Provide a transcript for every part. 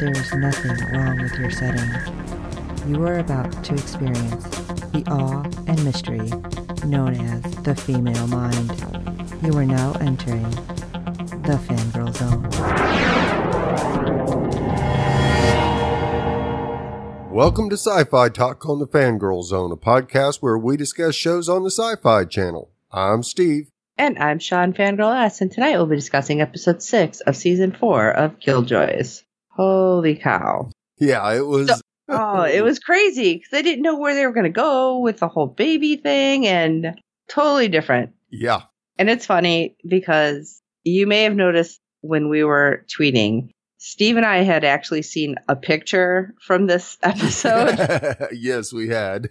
there is nothing wrong with your settings. You are about to experience the awe and mystery known as the female mind. You are now entering the Fangirl Zone. Welcome to Sci-Fi Talk on the Fangirl Zone, a podcast where we discuss shows on the Sci-Fi Channel. I'm Steve. And I'm Sean Fangirl S, and tonight we'll be discussing episode 6 of season 4 of Killjoys. Holy cow. Yeah, it was... it was crazy, because I didn't know where they were going to go with the whole baby thing, and totally different. Yeah. And it's funny, because you may have noticed when we were tweeting, Steve and I had actually seen a picture from this episode. Yes, we had.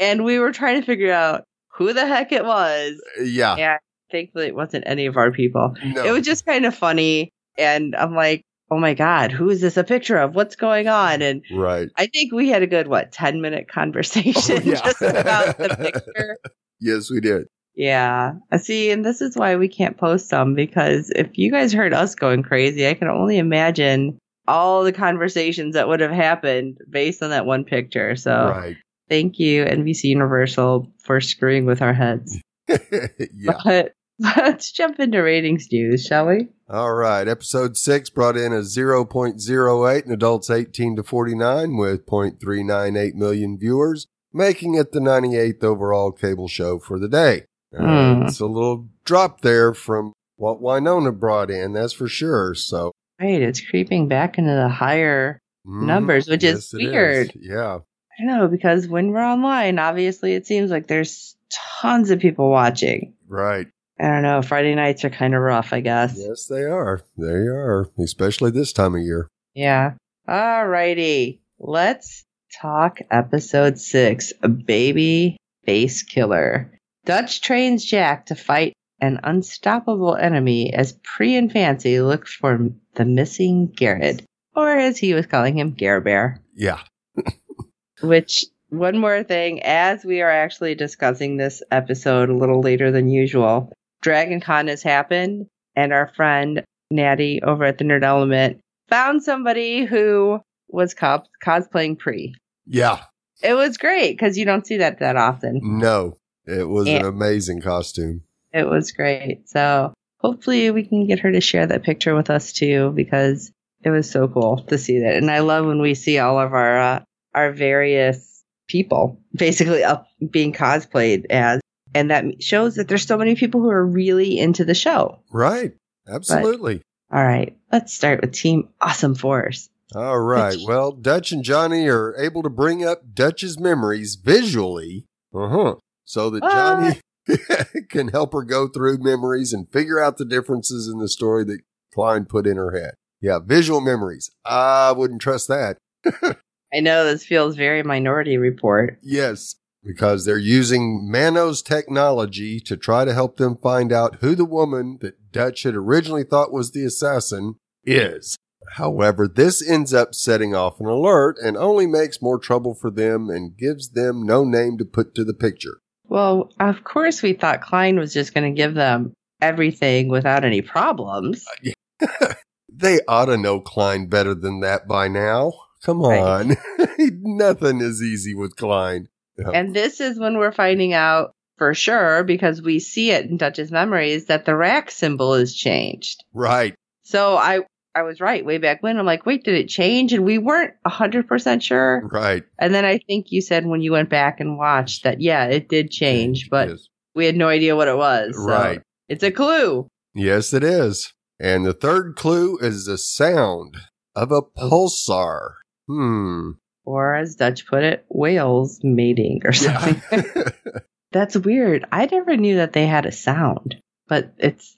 And we were trying to figure out who the heck it was. Yeah. Yeah. Thankfully, it wasn't any of our people. No. It was just kind of funny. And I'm like, oh, my God, who is this a picture of? What's going on? And right. I think we had a good, 10-minute conversation just about the picture. Yes, we did. Yeah. See, and this is why we can't post them, because if you guys heard us going crazy, I can only imagine all the conversations that would have happened based on that one picture. So Thank you, NBC Universal, for screwing with our heads. Yeah. But let's jump into ratings news, shall we? All right. Episode 6 brought in a 0.08 in adults 18 to 49 with 0.398 million viewers, making it the 98th overall cable show for the day. It's a little drop there from what Winona brought in, that's for sure. So right, it's creeping back into the higher numbers, which is weird. Is. Yeah. I know, because when we're online, obviously it seems like there's tons of people watching. Right. I don't know. Friday nights are kind of rough, I guess. Yes, they are. They are. Especially this time of year. Yeah. All righty. Let's talk episode 6, Baby Face Killer. Dutch trains Jack to fight an unstoppable enemy as Pree and Fancy look for the missing Garrett. Or as he was calling him, Gare Bear. Yeah. Which... One more thing, as we are actually discussing this episode a little later than usual, Dragon Con has happened, and our friend Natty over at the Nerd Element found somebody who was cosplaying Pree. Yeah. It was great, because you don't see that often. No, it was an amazing costume. It was great. So hopefully we can get her to share that picture with us, too, because it was so cool to see that. And I love when we see all of our various people basically up being cosplayed as, and that shows that there's so many people who are really into the show. Right. Absolutely. But, all right. Let's start with Team Awesome Force. All right. Well, Dutch and Johnny are able to bring up Dutch's memories visually. So that Johnny can help her go through memories and figure out the differences in the story that Khlyen put in her head. Yeah. Visual memories. I wouldn't trust that. I know this feels very Minority Report. Yes, because they're using Mano's technology to try to help them find out who the woman that Dutch had originally thought was the assassin is. However, this ends up setting off an alert and only makes more trouble for them and gives them no name to put to the picture. Well, of course we thought Khlyen was just going to give them everything without any problems. They ought to know Khlyen better than that by now. Come on. Right. Nothing is easy with Khlyen. No. And this is when we're finding out for sure, because we see it in Dutch's memories, that the Rack symbol is changed. Right. So I was right way back when. I'm like, wait, did it change? And we weren't 100% sure. Right. And then I think you said when you went back and watched that, yeah, it did change, but we had no idea what it was. So right. It's a clue. Yes, it is. And the third clue is the sound of a pulsar. Or as Dutch put it, whales mating or something. Yeah. That's weird. I never knew that they had a sound, but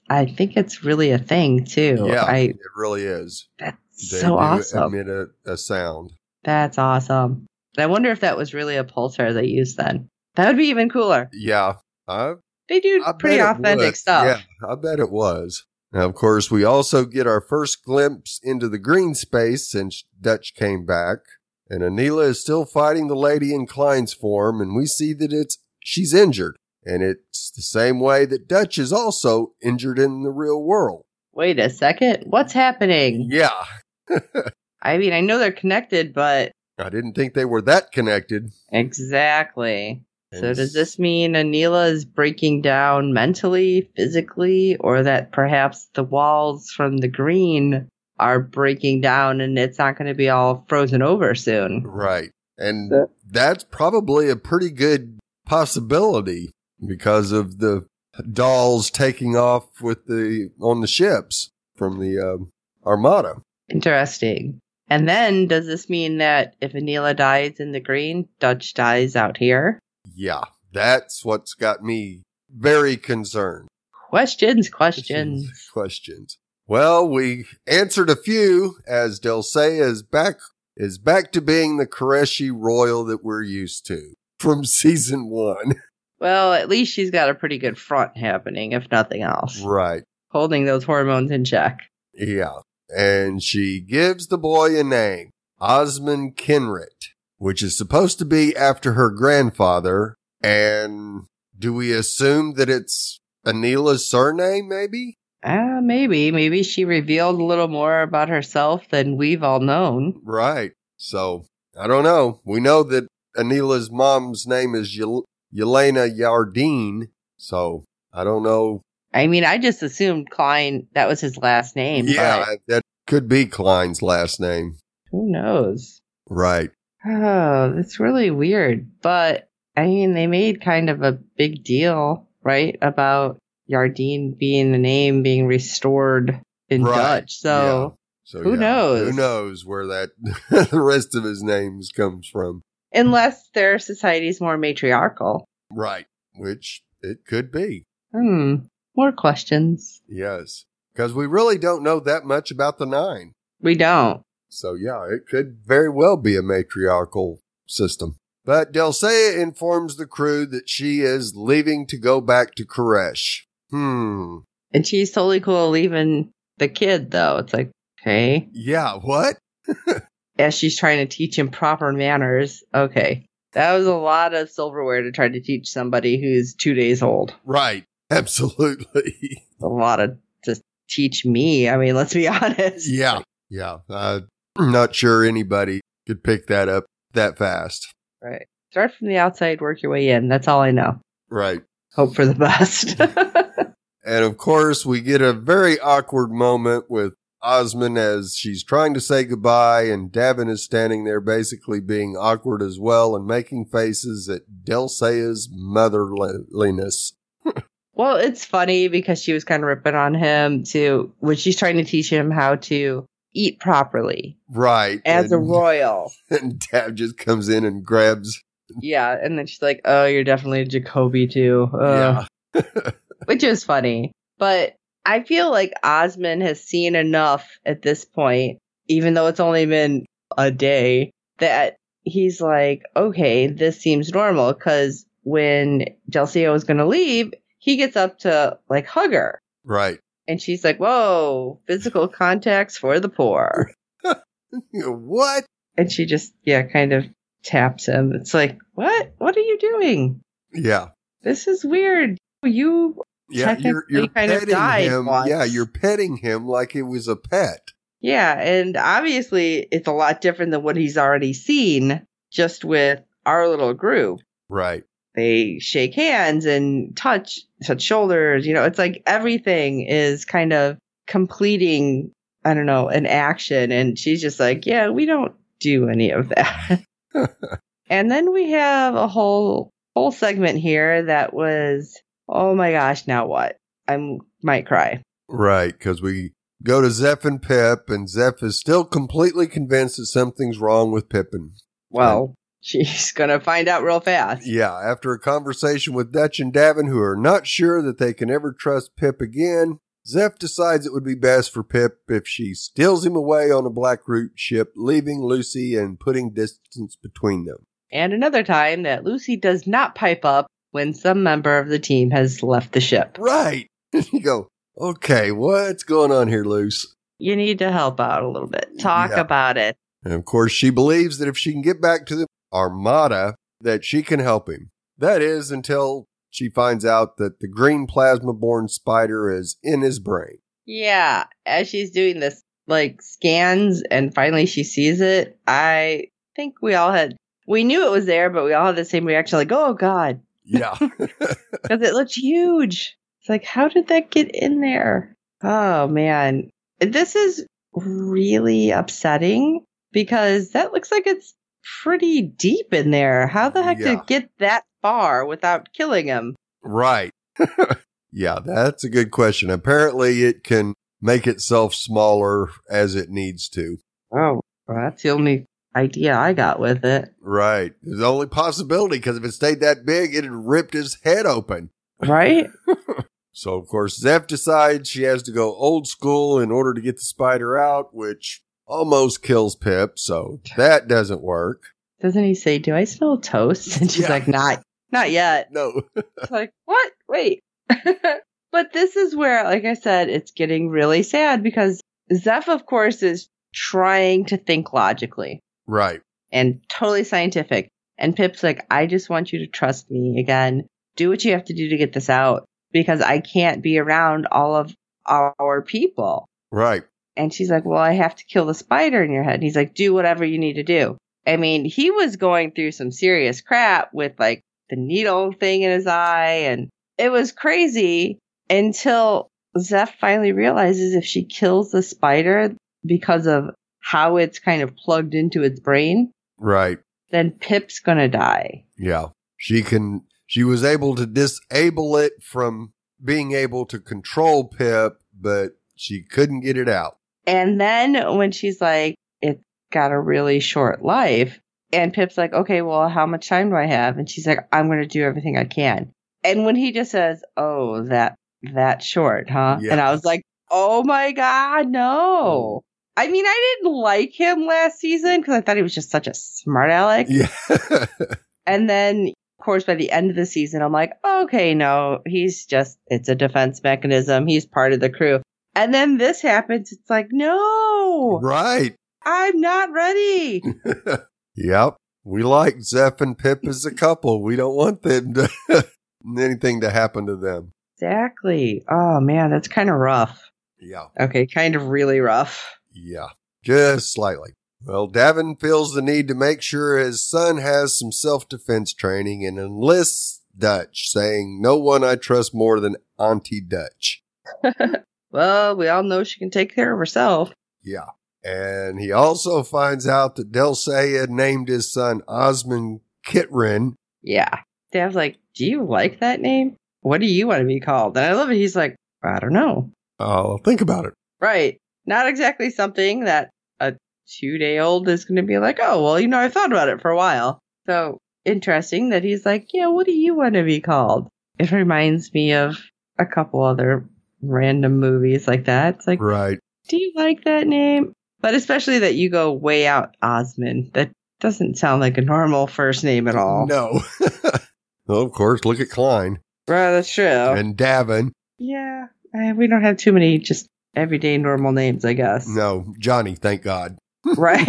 I think it's really a thing too. Yeah, it really is. That's so awesome. They emit a sound. That's awesome. I wonder if that was really a pulsar they used then. That would be even cooler. Yeah. They do pretty authentic stuff. Yeah, I bet it was. Now, of course, we also get our first glimpse into the green space since Dutch came back. And Aneela is still fighting the lady in Klein's form, and we see that she's injured. And it's the same way that Dutch is also injured in the real world. Wait a second. What's happening? Yeah. I mean, I know they're connected, but... I didn't think they were that connected. Exactly. And so does this mean Aneela is breaking down mentally, physically, or that perhaps the walls from the green are breaking down and it's not going to be all frozen over soon? Right. And that's probably a pretty good possibility because of the dolls taking off with on the ships from the Armada. Interesting. And then, does this mean that if Aneela dies in the green, Dutch dies out here? Yeah, that's what's got me very concerned. Questions. Well, we answered a few as Delle Seyah is back to being the Qureshi royal that we're used to from season 1. Well, at least she's got a pretty good front happening, if nothing else. Right. Holding those hormones in check. Yeah. And she gives the boy a name, Osman Kenrit, which is supposed to be after her grandfather. And do we assume that it's Aneela's surname, maybe? Maybe. Maybe she revealed a little more about herself than we've all known. Right. So, I don't know. We know that Aneela's mom's name is Yalena Yardeen. So, I don't know. I mean, I just assumed Khlyen, that was his last name. Yeah, but that could be Klein's last name. Who knows? Right. Oh, that's really weird. But, I mean, they made kind of a big deal, right, about Yardeen being the name being restored in Dutch. So, yeah. So who knows? Who knows where that the rest of his names comes from? Unless their society's more matriarchal. Right, which it could be. More questions. Yes, because we really don't know that much about the Nine. We don't. So, yeah, it could very well be a matriarchal system. But Delle Seyah informs the crew that she is leaving to go back to Quresh. And she's totally cool leaving the kid, though. It's like, okay. Yeah, what? As she's trying to teach him proper manners. Okay. That was a lot of silverware to try to teach somebody who's 2 days old. Right. Absolutely. A lot of just teach me. I mean, let's be honest. Yeah. Yeah. I'm not sure anybody could pick that up that fast. Right. Start from the outside, work your way in. That's all I know. Right. Hope for the best. And of course, we get a very awkward moment with Osman as she's trying to say goodbye and D'avin is standing there basically being awkward as well and making faces at Delle Seyah's motherliness. Well, it's funny because she was kind of ripping on him, too, when she's trying to teach him how to eat properly. Right. As a royal. And Dab just comes in and grabs. Yeah, and then she's like, oh, you're definitely a Jacoby, too. Yeah. Which is funny. But I feel like Osman has seen enough at this point, even though it's only been a day, that he's like, okay, this seems normal. Because when Delle Seyah was going to leave... he gets up to, like, hug her. Right. And she's like, whoa, physical contacts for the poor. What? And she just, kind of taps him. It's like, what? What are you doing? Yeah. This is weird. You're kind of died him. Once. Yeah, you're petting him like it was a pet. Yeah, and obviously it's a lot different than what he's already seen just with our little group. Right. They shake hands and touch shoulders. You know, it's like everything is kind of completing, I don't know, an action. And she's just like, yeah, we don't do any of that. And then we have a whole segment here that was, oh my gosh, now what? I might cry. Right, because we go to Zeph and Pip, and Zeph is still completely convinced that something's wrong with Pippin. Well... she's going to find out real fast. Yeah, after a conversation with Dutch and D'avin, who are not sure that they can ever trust Pip again, Zeph decides it would be best for Pip if she steals him away on a Black Root ship, leaving Lucy and putting distance between them. And another time that Lucy does not pipe up when some member of the team has left the ship. Right. You go, okay, what's going on here, Lucy? You need to help out a little bit. Talk about it. And of course, she believes that if she can get back to the Armada, that she can help him. That is, until she finds out that the green plasma-born spider is in his brain. Yeah, as she's doing this, scans, and finally she sees it, I think we knew it was there, but we all had the same reaction, oh, God. Yeah. Because it looked huge. It's how did that get in there? Oh, man. This is really upsetting, because that looks like it's pretty deep in there. How the heck did it get that far without killing him? Right. Yeah, that's a good question. Apparently, it can make itself smaller as it needs to. Oh, well, that's the only idea I got with it. Right. It's the only possibility, because if it stayed that big, it had ripped his head open. Right? So, of course, Zeph decides she has to go old school in order to get the spider out, which almost kills Pip, so that doesn't work. Doesn't he say, do I smell toast? And she's not yet. No. It's what? Wait. But this is where, like I said, it's getting really sad, because Zeph, of course, is trying to think logically. Right. And totally scientific. And Pip's I just want you to trust me again. Do what you have to do to get this out, because I can't be around all of our people. Right. And she's well, I have to kill the spider in your head. And he's do whatever you need to do. I mean, he was going through some serious crap with the needle thing in his eye. And it was crazy until Zeph finally realizes if she kills the spider because of how it's kind of plugged into its brain. Right. Then Pip's going to die. Yeah. She was able to disable it from being able to control Pip, but she couldn't get it out. And then when she's it's got a really short life, and Pip's okay, well, how much time do I have? And she's I'm going to do everything I can. And when he just says, oh, that short, huh? Yes. And I was oh my God, no. I mean, I didn't like him last season because I thought he was just such a smart aleck. Yeah. And then, of course, by the end of the season, I'm okay, no, it's a defense mechanism. He's part of the crew. And then this happens. It's no. Right. I'm not ready. Yep. We like Zeph and Pip as a couple. We don't want them to anything to happen to them. Exactly. Oh, man, that's kind of rough. Yeah. Okay, kind of really rough. Yeah, just slightly. Well, D'avin feels the need to make sure his son has some self-defense training and enlists Dutch, saying, no one I trust more than Auntie Dutch. Well, we all know she can take care of herself. Yeah. And he also finds out that Delle Seyah named his son Osman Kitrin. Yeah. Dav's do you like that name? What do you want to be called? And I love it. He's I don't know. Oh, think about it. Right. Not exactly something that a 2-day-old is going to be oh, well, I thought about it for a while. So interesting that he's what do you want to be called? It reminds me of a couple other random movies like that. It's right. Do you like that name? But especially that you go way out Osman. That doesn't sound like a normal first name at all. No. Well, of course, look at Khlyen. Right, that's true. And D'avin. Yeah. We don't have too many just everyday normal names, I guess. No. Johnny, thank God. Right.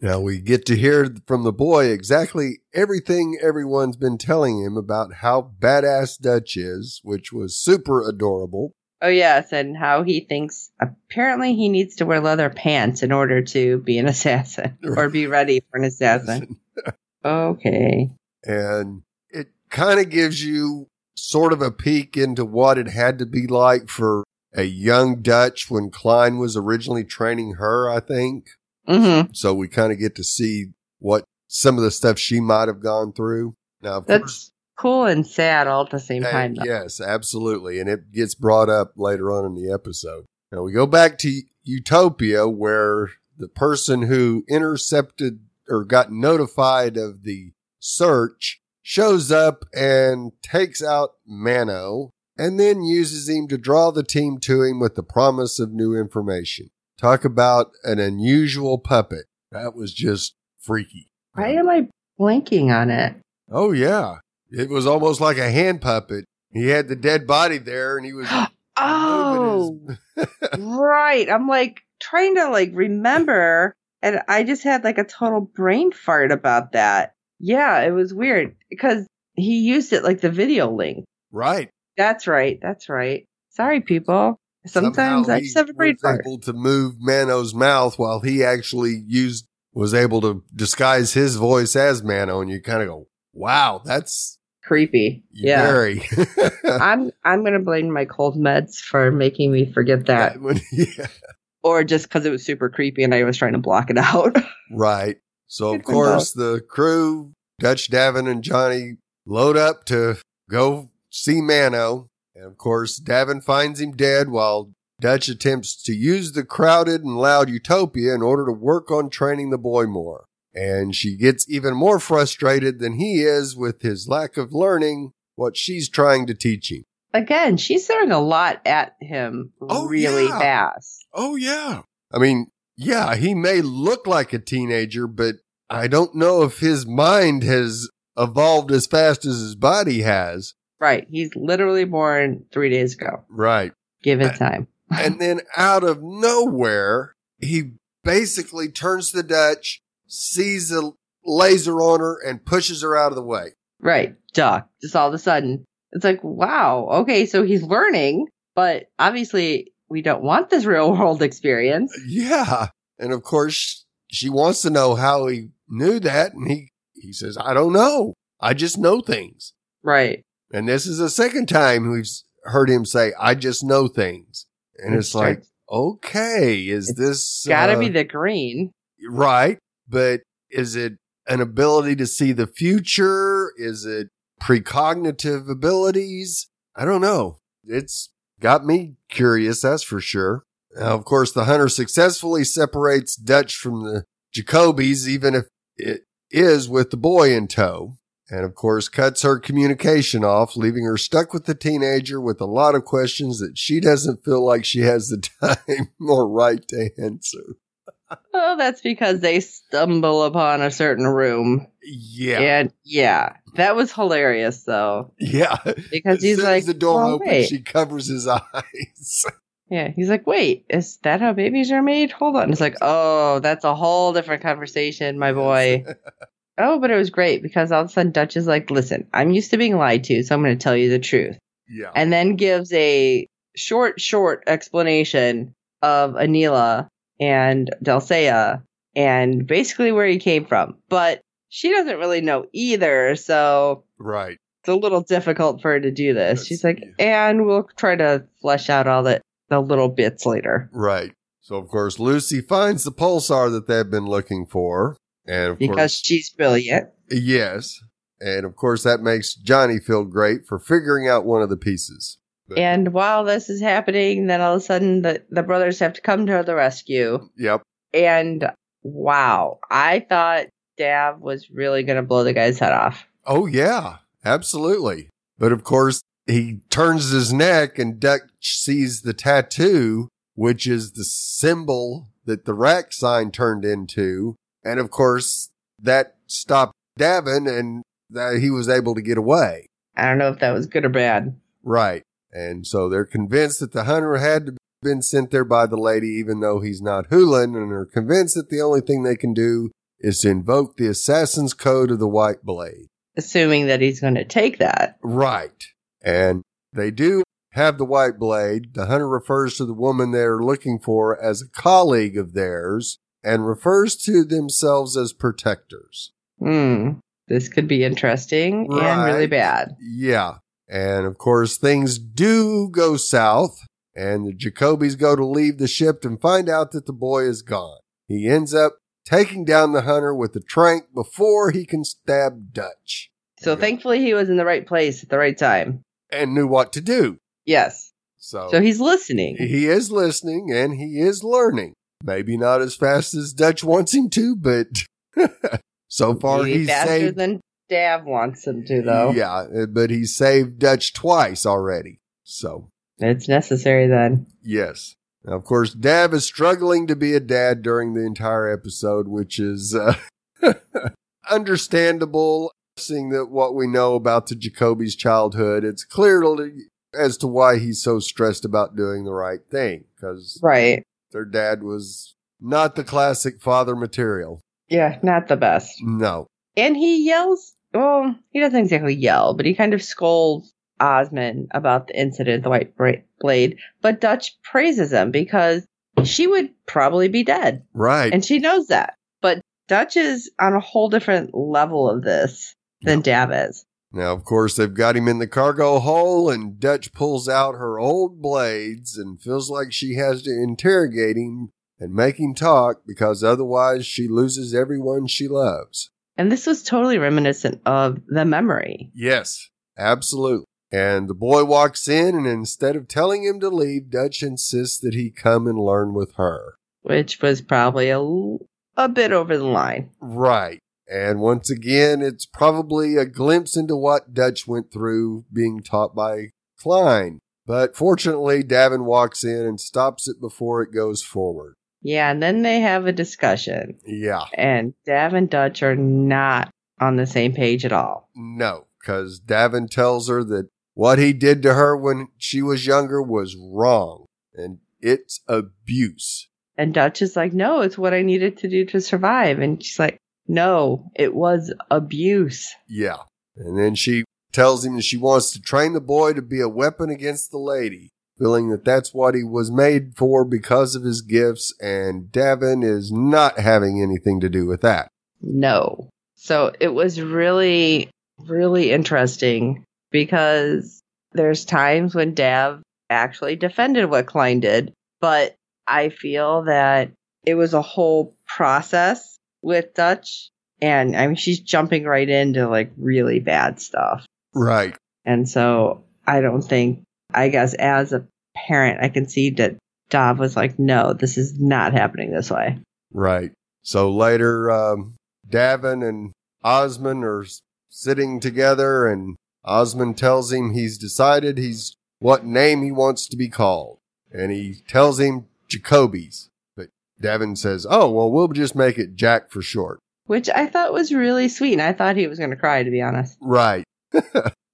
Now we get to hear from the boy exactly everything everyone's been telling him about how badass Dutch is, which was super adorable. Oh, yes, and how he thinks apparently he needs to wear leather pants in order to be an assassin or be ready for an assassin. Okay. And it kind of gives you sort of a peek into what it had to be like for a young Dutch when Khlyen was originally training her, I think. Mm-hmm. So we kind of get to see what some of the stuff she might have gone through. Now, that's cool and sad all at the same time, though. Yes, absolutely. And it gets brought up later on in the episode. Now we go back to Utopia, where the person who intercepted or got notified of the search shows up and takes out Mano. and then uses him to draw the team to him with the promise of new information. Talk about an unusual puppet. That was just freaky. Why am I blanking on it? Oh, yeah. It was almost like a hand puppet. He had the dead body there, and he was... oh, right. I'm, like, trying to, like, remember, and I just had, like, a total brain fart about that. Yeah, it was weird, because he used it like the video link. Right. That's right. That's right. Sorry, people. Sometimes I just have a brain fart. Able to move Mano's mouth while he actually was able to disguise his voice as Mano, and you kind of go, wow, that's... creepy. Yeah. Very. I'm going to blame my cold meds for making me forget that. Yeah. Or just because it was super creepy and I was trying to block it out. Right. So, of course, the crew, Dutch, D'avin, and Johnny load up to go see Mano. And, of course, D'avin finds him dead while Dutch attempts to use the crowded and loud Utopia in order to work on training the boy more. And she gets even more frustrated than he is with his lack of learning what she's trying to teach him. Again, she's throwing a lot at him fast. Oh, yeah. I mean, yeah, he may look like a teenager, but I don't know if his mind has evolved as fast as his body has. Right. He's literally born 3 days ago. Right. Give it time. And then out of nowhere, he basically turns to Dutch, sees a laser on her, and pushes her out of the way. Right. Duh. Just all of a sudden. It's like, wow. Okay, so he's learning, but obviously we don't want this real-world experience. Yeah. And, of course, she wants to know how he knew that, and he says, I don't know. I just know things. Right. And this is the second time we've heard him say, I just know things. And it's like, okay, it's this... gotta be the green. Right. But is it an ability to see the future? Is it precognitive abilities? I don't know. It's got me curious, that's for sure. Now, of course, the hunter successfully separates Dutch from the Jacobys, even if it is with the boy in tow. And, of course, cuts her communication off, leaving her stuck with the teenager with a lot of questions that she doesn't feel like she has the time or right to answer. Well, that's because they stumble upon a certain room. Yeah. And yeah, that was hilarious, though. Yeah. Because he's like, as the door opens, she covers his eyes. Yeah. He's like, wait, is that how babies are made? Hold on. It's like, oh, that's a whole different conversation, my boy. Oh, but it was great because all of a sudden Dutch is like, listen, I'm used to being lied to, so I'm going to tell you the truth. Yeah. And then gives a short explanation of Aneela and Delle Seyah, and basically where he came from. But she doesn't really know either, so right, it's a little difficult for her to do this. That's, she's like, yeah. And we'll try to flesh out all the little bits later. Right. So, of course, Lucy finds the pulsar that they've been looking for. And because she's brilliant. Yes. And, of course, that makes Johnny feel great for figuring out one of the pieces. And while this is happening, then all of a sudden the brothers have to come to the rescue. Yep. And wow, I thought Dav was really going to blow the guy's head off. Oh, yeah, absolutely. But of course, he turns his neck and Dutch sees the tattoo, which is the symbol that the Rack sign turned into. And of course, that stopped D'avin and he was able to get away. I don't know if that was good or bad. Right. And so they're convinced that the hunter had been sent there by the lady, even though he's not Hulan, and are convinced that the only thing they can do is to invoke the assassin's code of the White Blade. Assuming that he's going to take that. Right. And they do have the White Blade. The hunter refers to the woman they're looking for as a colleague of theirs and refers to themselves as protectors. This could be interesting and really bad. Yeah. And, of course, things do go south, and the Jacobys go to leave the ship and find out that the boy is gone. He ends up taking down the hunter with the trank before he can stab Dutch. So, thankfully, he was in the right place at the right time. And knew what to do. Yes. So he's listening. He is listening, and he is learning. Maybe not as fast as Dutch wants him to, but so far he's faster than Dav wants him to, though. Yeah, but he saved Dutch twice already. So it's necessary then. Yes. Now, of course, Dav is struggling to be a dad during the entire episode, which is understandable, seeing that what we know about the Jacoby's childhood. It's clearly as to why he's so stressed about doing the right thing, because their dad was not the classic father material. Yeah, not the best. No. And he yells, well, he doesn't exactly yell, but he kind of scolds Osman about the incident, the White Blade, but Dutch praises him because she would probably be dead. Right. And she knows that. But Dutch is on a whole different level of this than D'avin is. Now, of course, they've got him in the cargo hole, and Dutch pulls out her old blades and feels like she has to interrogate him and make him talk because otherwise she loses everyone she loves. And this was totally reminiscent of The Memory. Yes, absolutely. And the boy walks in, and instead of telling him to leave, Dutch insists that he come and learn with her. Which was probably a bit over the line. Right. And once again, it's probably a glimpse into what Dutch went through being taught by Khlyen. But fortunately, D'avin walks in and stops it before it goes forward. Yeah, and then they have a discussion. Yeah. And D'avin and Dutch are not on the same page at all. No, because D'avin tells her that what he did to her when she was younger was wrong, and it's abuse. And Dutch is like, no, it's what I needed to do to survive. And she's like, no, it was abuse. Yeah. And then she tells him that she wants to train the boy to be a weapon against the lady, feeling that that's what he was made for because of his gifts, and D'avin is not having anything to do with that. No. So it was really, really interesting. Because there's times when Dav actually defended what Khlyen did, but I feel that it was a whole process with Dutch. And I mean, she's jumping right into like really bad stuff. Right. And so I guess as a parent, I can see that Dav was like, no, this is not happening this way. Right. So later, D'avin and Osman are sitting together, and Osman tells him he's decided he's what name he wants to be called. And he tells him Jacoby's. But D'avin says, oh, well, we'll just make it Jack for short. Which I thought was really sweet. And I thought he was going to cry, to be honest. Right.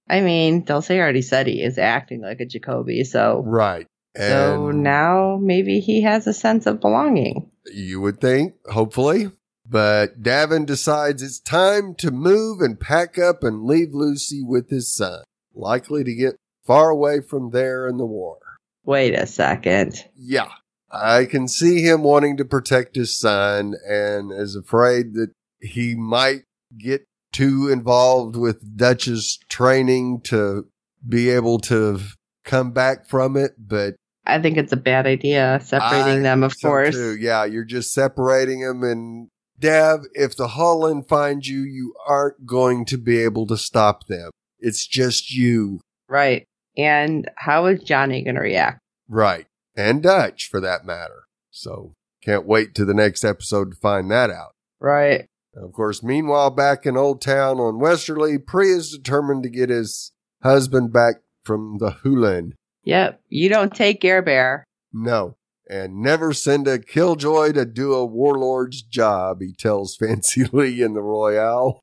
I mean, Delle Seyah already said he is acting like a Jacoby, so. Right. And so now maybe he has a sense of belonging. You would think, hopefully. But D'avin decides it's time to move and pack up and leave Lucy with his son, likely to get far away from there in the war. Wait a second. Yeah. I can see him wanting to protect his son and is afraid that he might get too involved with Dutch's training to be able to come back from it, but I think it's a bad idea separating them, of course. Too. Yeah, you're just separating them, and Dav, if the Holland finds you, you aren't going to be able to stop them. It's just you. Right. And how is Johnny going to react? Right. And Dutch, for that matter. So, can't wait to the next episode to find that out. Right. And of course, meanwhile, back in Old Town on Westerly, Pree is determined to get his husband back from the Khlyen. Yep. You don't take Air Bear. No. And never send a killjoy to do a warlord's job, he tells Fancy Lee in the Royale.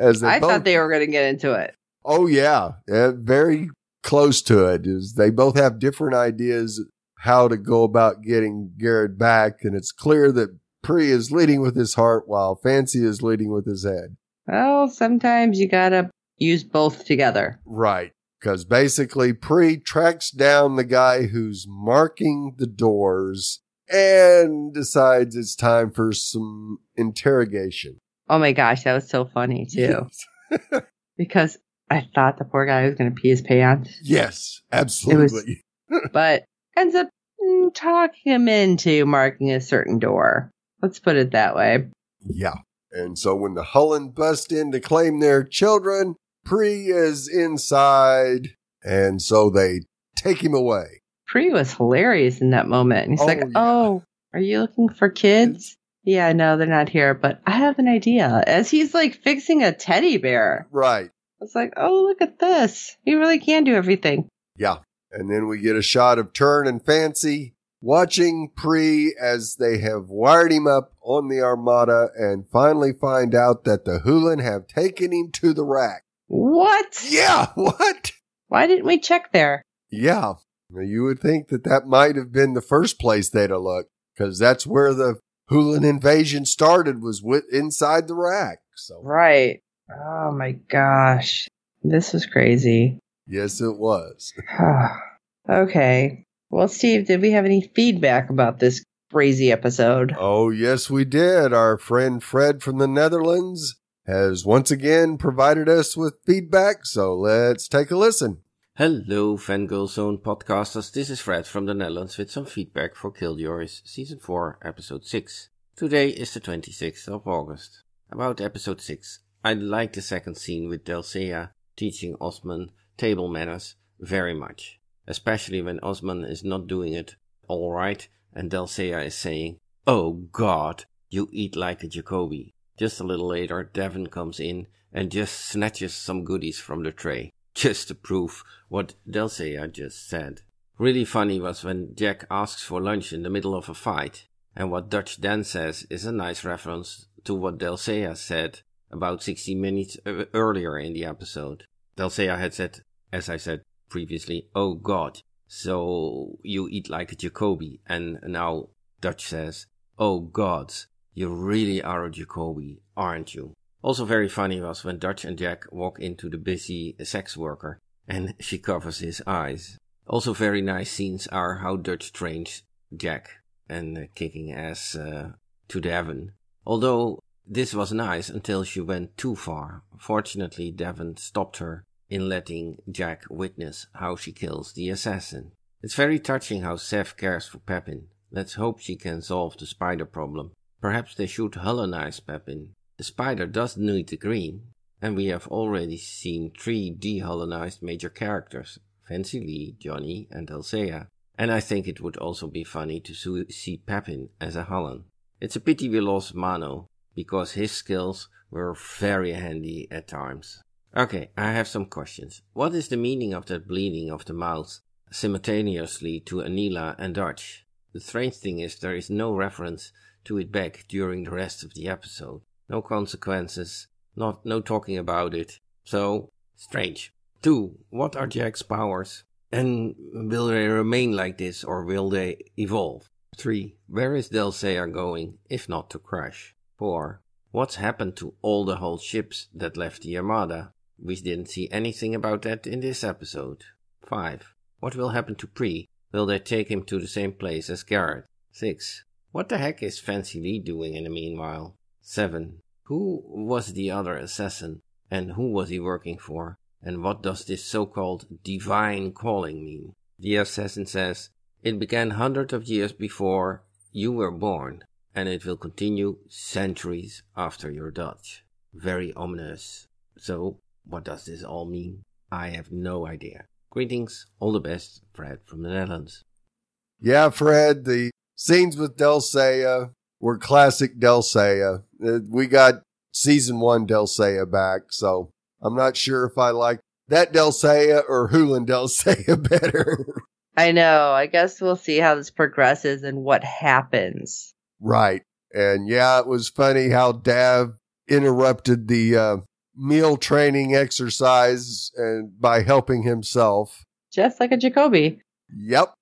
I thought they were going to get into it. Oh, yeah. Very close to it. They both have different ideas how to go about getting Garrett back. And it's clear that Pree is leading with his heart while Fancy is leading with his head. Well, sometimes you got to use both together. Right. Because basically, Pree tracks down the guy who's marking the doors and decides it's time for some interrogation. Oh my gosh, that was so funny, too. Yes. Because I thought the poor guy was going to pee his pants. Yes, absolutely. But ends up talking him into marking a certain door. Let's put it that way. Yeah. And so when the Khlyen bust in to claim their children, Pree is inside, and so they take him away. Pree was hilarious in that moment. And he's are you looking for kids? Yeah, no, they're not here, but I have an idea. As he's, like, fixing a teddy bear. Right. It's like, oh, look at this. He really can do everything. Yeah. And then we get a shot of Turn and Fancy watching Pree as they have wired him up on the Armada and finally find out that the Hulan have taken him to the Rack. What? Yeah, what? Why didn't we check there? Yeah, you would think that that might have been the first place they'd have looked, because that's where the Hulan invasion started, was inside the Rack. So. Right. Oh my gosh. This was crazy. Yes, it was. Okay. Well, Steve, did we have any feedback about this crazy episode? Oh, yes, we did. Our friend Fred from the Netherlands has once again provided us with feedback, so let's take a listen. Hello, Fangirl Zone podcasters. This is Fred from the Netherlands with some feedback for Killjoys Season 4, Episode 6. Today is the 26th of August. About Episode 6, I like the second scene with Delle Seyah teaching Osman table manners very much. Especially when Osman is not doing it all right and Delle Seyah is saying, "Oh God, you eat like a Jacobi." Just a little later, D'avin comes in and just snatches some goodies from the tray, just to prove what Delle Seyah just said. Really funny was when Jack asks for lunch in the middle of a fight, and what Dutch then says is a nice reference to what Delle Seyah said about 60 minutes earlier in the episode. Delle Seyah had said, as I said previously, "Oh God, so you eat like a Jacobi," and now Dutch says, "Oh gods, you really are a Jacobi, aren't you?" Also very funny was when Dutch and Jack walk into the busy sex worker and she covers his eyes. Also very nice scenes are how Dutch trains Jack and kicking ass to D'avin. Although this was nice until she went too far. Fortunately, D'avin stopped her in letting Jack witness how she kills the assassin. It's very touching how Zeph cares for Pippin. Let's hope she can solve the spider problem. Perhaps they should Hullenize Pippin. The spider does need the green, and we have already seen 3 de-Hullenized major characters, Fancy Lee, Johnny, and Delle Seyah. And I think it would also be funny to see Pippin as a Hullen. It's a pity we lost Mano, because his skills were very handy at times. Okay, I have some questions. What is the meaning of that bleeding of the mouth simultaneously to Aneela and Dutch? The strange thing is there is no reference to it back during the rest of the episode. No consequences, no talking about it. So, strange. 2. What are Jack's powers? And will they remain like this or will they evolve? 3. Where is Delle Seyah going, if not to crash? 4. What's happened to all the whole ships that left the Armada? We didn't see anything about that in this episode. 5. What will happen to Pree? Will they take him to the same place as Garrett? 6. What the heck is Fancy Lee doing in the meanwhile? 7. Who was the other assassin? And who was he working for? And what does this so-called divine calling mean? The assassin says, "It began hundreds of years before you were born, and it will continue centuries after your Dutch." Very ominous. So, what does this all mean? I have no idea. Greetings, all the best, Fred from the Netherlands. Yeah, Fred, the scenes with Delle Seyah were classic Delle Seyah. We got Season 1 Delle Seyah back, so I'm not sure if I like that Delle Seyah or Hulan Delle Seyah better. I know. I guess we'll see how this progresses and what happens. Right. And yeah, it was funny how Dav interrupted the meal training exercise and by helping himself. Just like a Jacobi. Yep.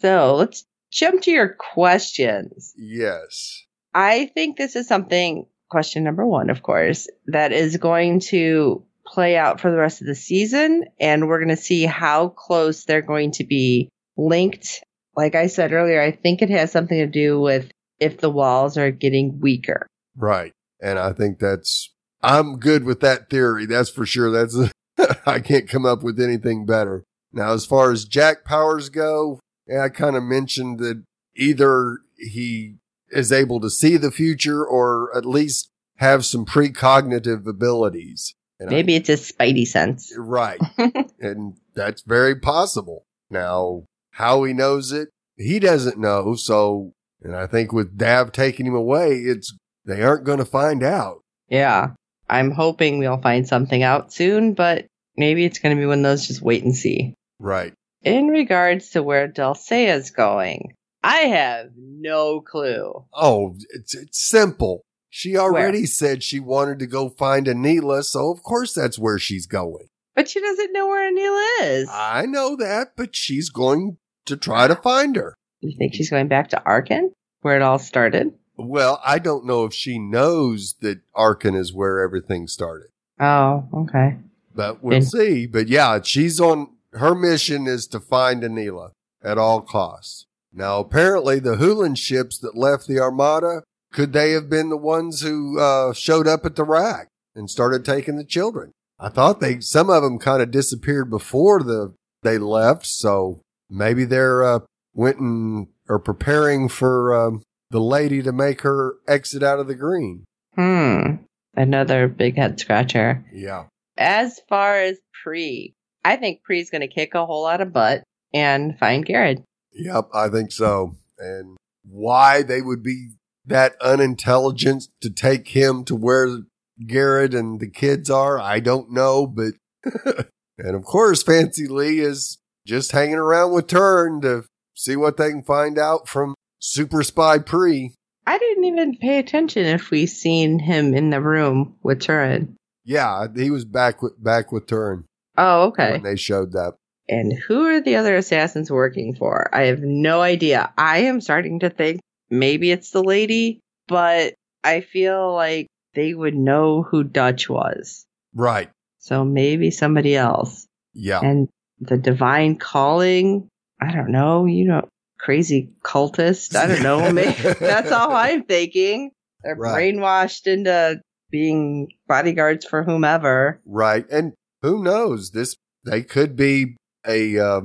So let's jump to your questions. Yes. I think this is something, question number 1, of course, that is going to play out for the rest of the season. And we're going to see how close they're going to be linked. Like I said earlier, I think it has something to do with if the walls are getting weaker. Right. And I think I'm good with that theory. That's for sure. I can't come up with anything better. Now, as far as Jack powers go, I kind of mentioned that either he is able to see the future or at least have some precognitive abilities. And maybe it's his spidey sense. Right. And that's very possible. Now, how he knows it, he doesn't know. So, and I think with Dav taking him away, they aren't going to find out. Yeah. I'm hoping we'll find something out soon, but maybe it's going to be one of those just wait and see. Right. in regards to where Delle Seyah is going, I have no clue. Oh, it's simple. She already said she wanted to go find Aneela, so of course that's where she's going. But she doesn't know where Aneela is. I know that, but she's going to try to find her. You think she's going back to Arkyn, where it all started? Well, I don't know if she knows that Arkyn is where everything started. Oh, okay. But we'll see. But yeah, she's on... Her mission is to find Aneela at all costs. Now, apparently, the Hulan ships that left the Armada, could they have been the ones who showed up at the Rack and started taking the children? I thought some of them kind of disappeared before they left, so maybe they're went and are preparing for the lady to make her exit out of the green. Another big head scratcher. Yeah. As far as Pree, I think Pree's going to kick a whole lot of butt and find Garrett. Yep, I think so. And why they would be that unintelligent to take him to where Garrett and the kids are, I don't know. But and of course, Fancy Lee is just hanging around with Turn to see what they can find out from Super Spy Pree. I didn't even pay attention if we seen him in the room with Turin. Yeah, he was back with Turin. Oh, okay. When they showed that. And who are the other assassins working for? I have no idea. I am starting to think maybe it's the lady, but I feel like they would know who Dutch was. Right. So maybe somebody else. Yeah. And the divine calling, I don't know, crazy cultist. I don't know. Maybe that's all I'm thinking. They're brainwashed into being bodyguards for whomever. Right. And who knows? They could be a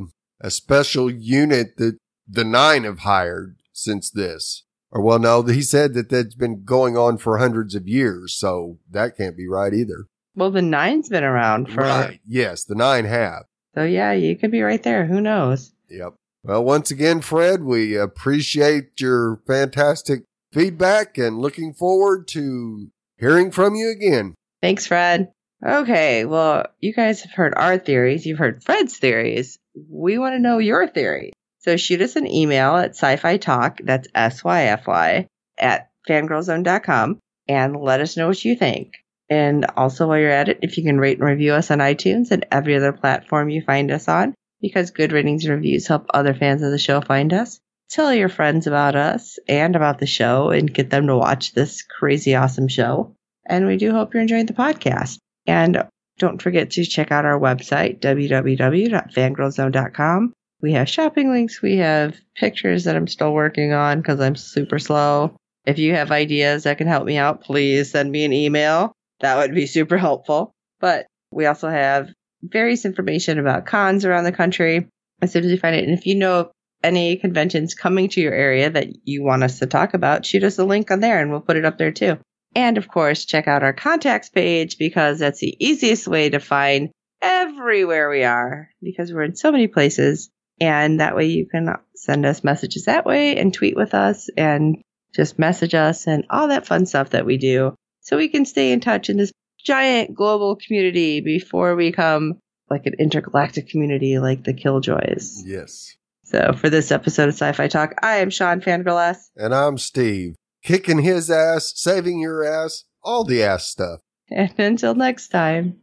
special unit that the Nine have hired since this. Or, well, no, he said that that's been going on for hundreds of years. So that can't be right either. Well, the Nine's been around for. Right. Yes, the Nine have. So, yeah, you could be right there. Who knows? Yep. Well, once again, Fred, we appreciate your fantastic feedback and looking forward to hearing from you again. Thanks, Fred. Okay, well, you guys have heard our theories. You've heard Fred's theories. We want to know your theory. So shoot us an email at sci-fi talk, that's SYFY, at fangirlzone.com, and let us know what you think. And also, while you're at it, if you can rate and review us on iTunes and every other platform you find us on, because good ratings and reviews help other fans of the show find us. Tell your friends about us and about the show and get them to watch this crazy awesome show. And we do hope you're enjoying the podcast. And don't forget to check out our website, www.fangirlzone.com. We have shopping links. We have pictures that I'm still working on because I'm super slow. If you have ideas that can help me out, please send me an email. That would be super helpful. But we also have various information about cons around the country as soon as you find it. And if you know any conventions coming to your area that you want us to talk about, shoot us a link on there and we'll put it up there too. And of course, check out our contacts page because that's the easiest way to find everywhere we are because we're in so many places. And that way you can send us messages that way and tweet with us and just message us and all that fun stuff that we do so we can stay in touch in this giant global community before we come like an intergalactic community like the Killjoys. Yes. So for this episode of Sci-Fi Talk, I am Sean Fangirl S. And I'm Steve. Kicking his ass, saving your ass, all the ass stuff. And until next time.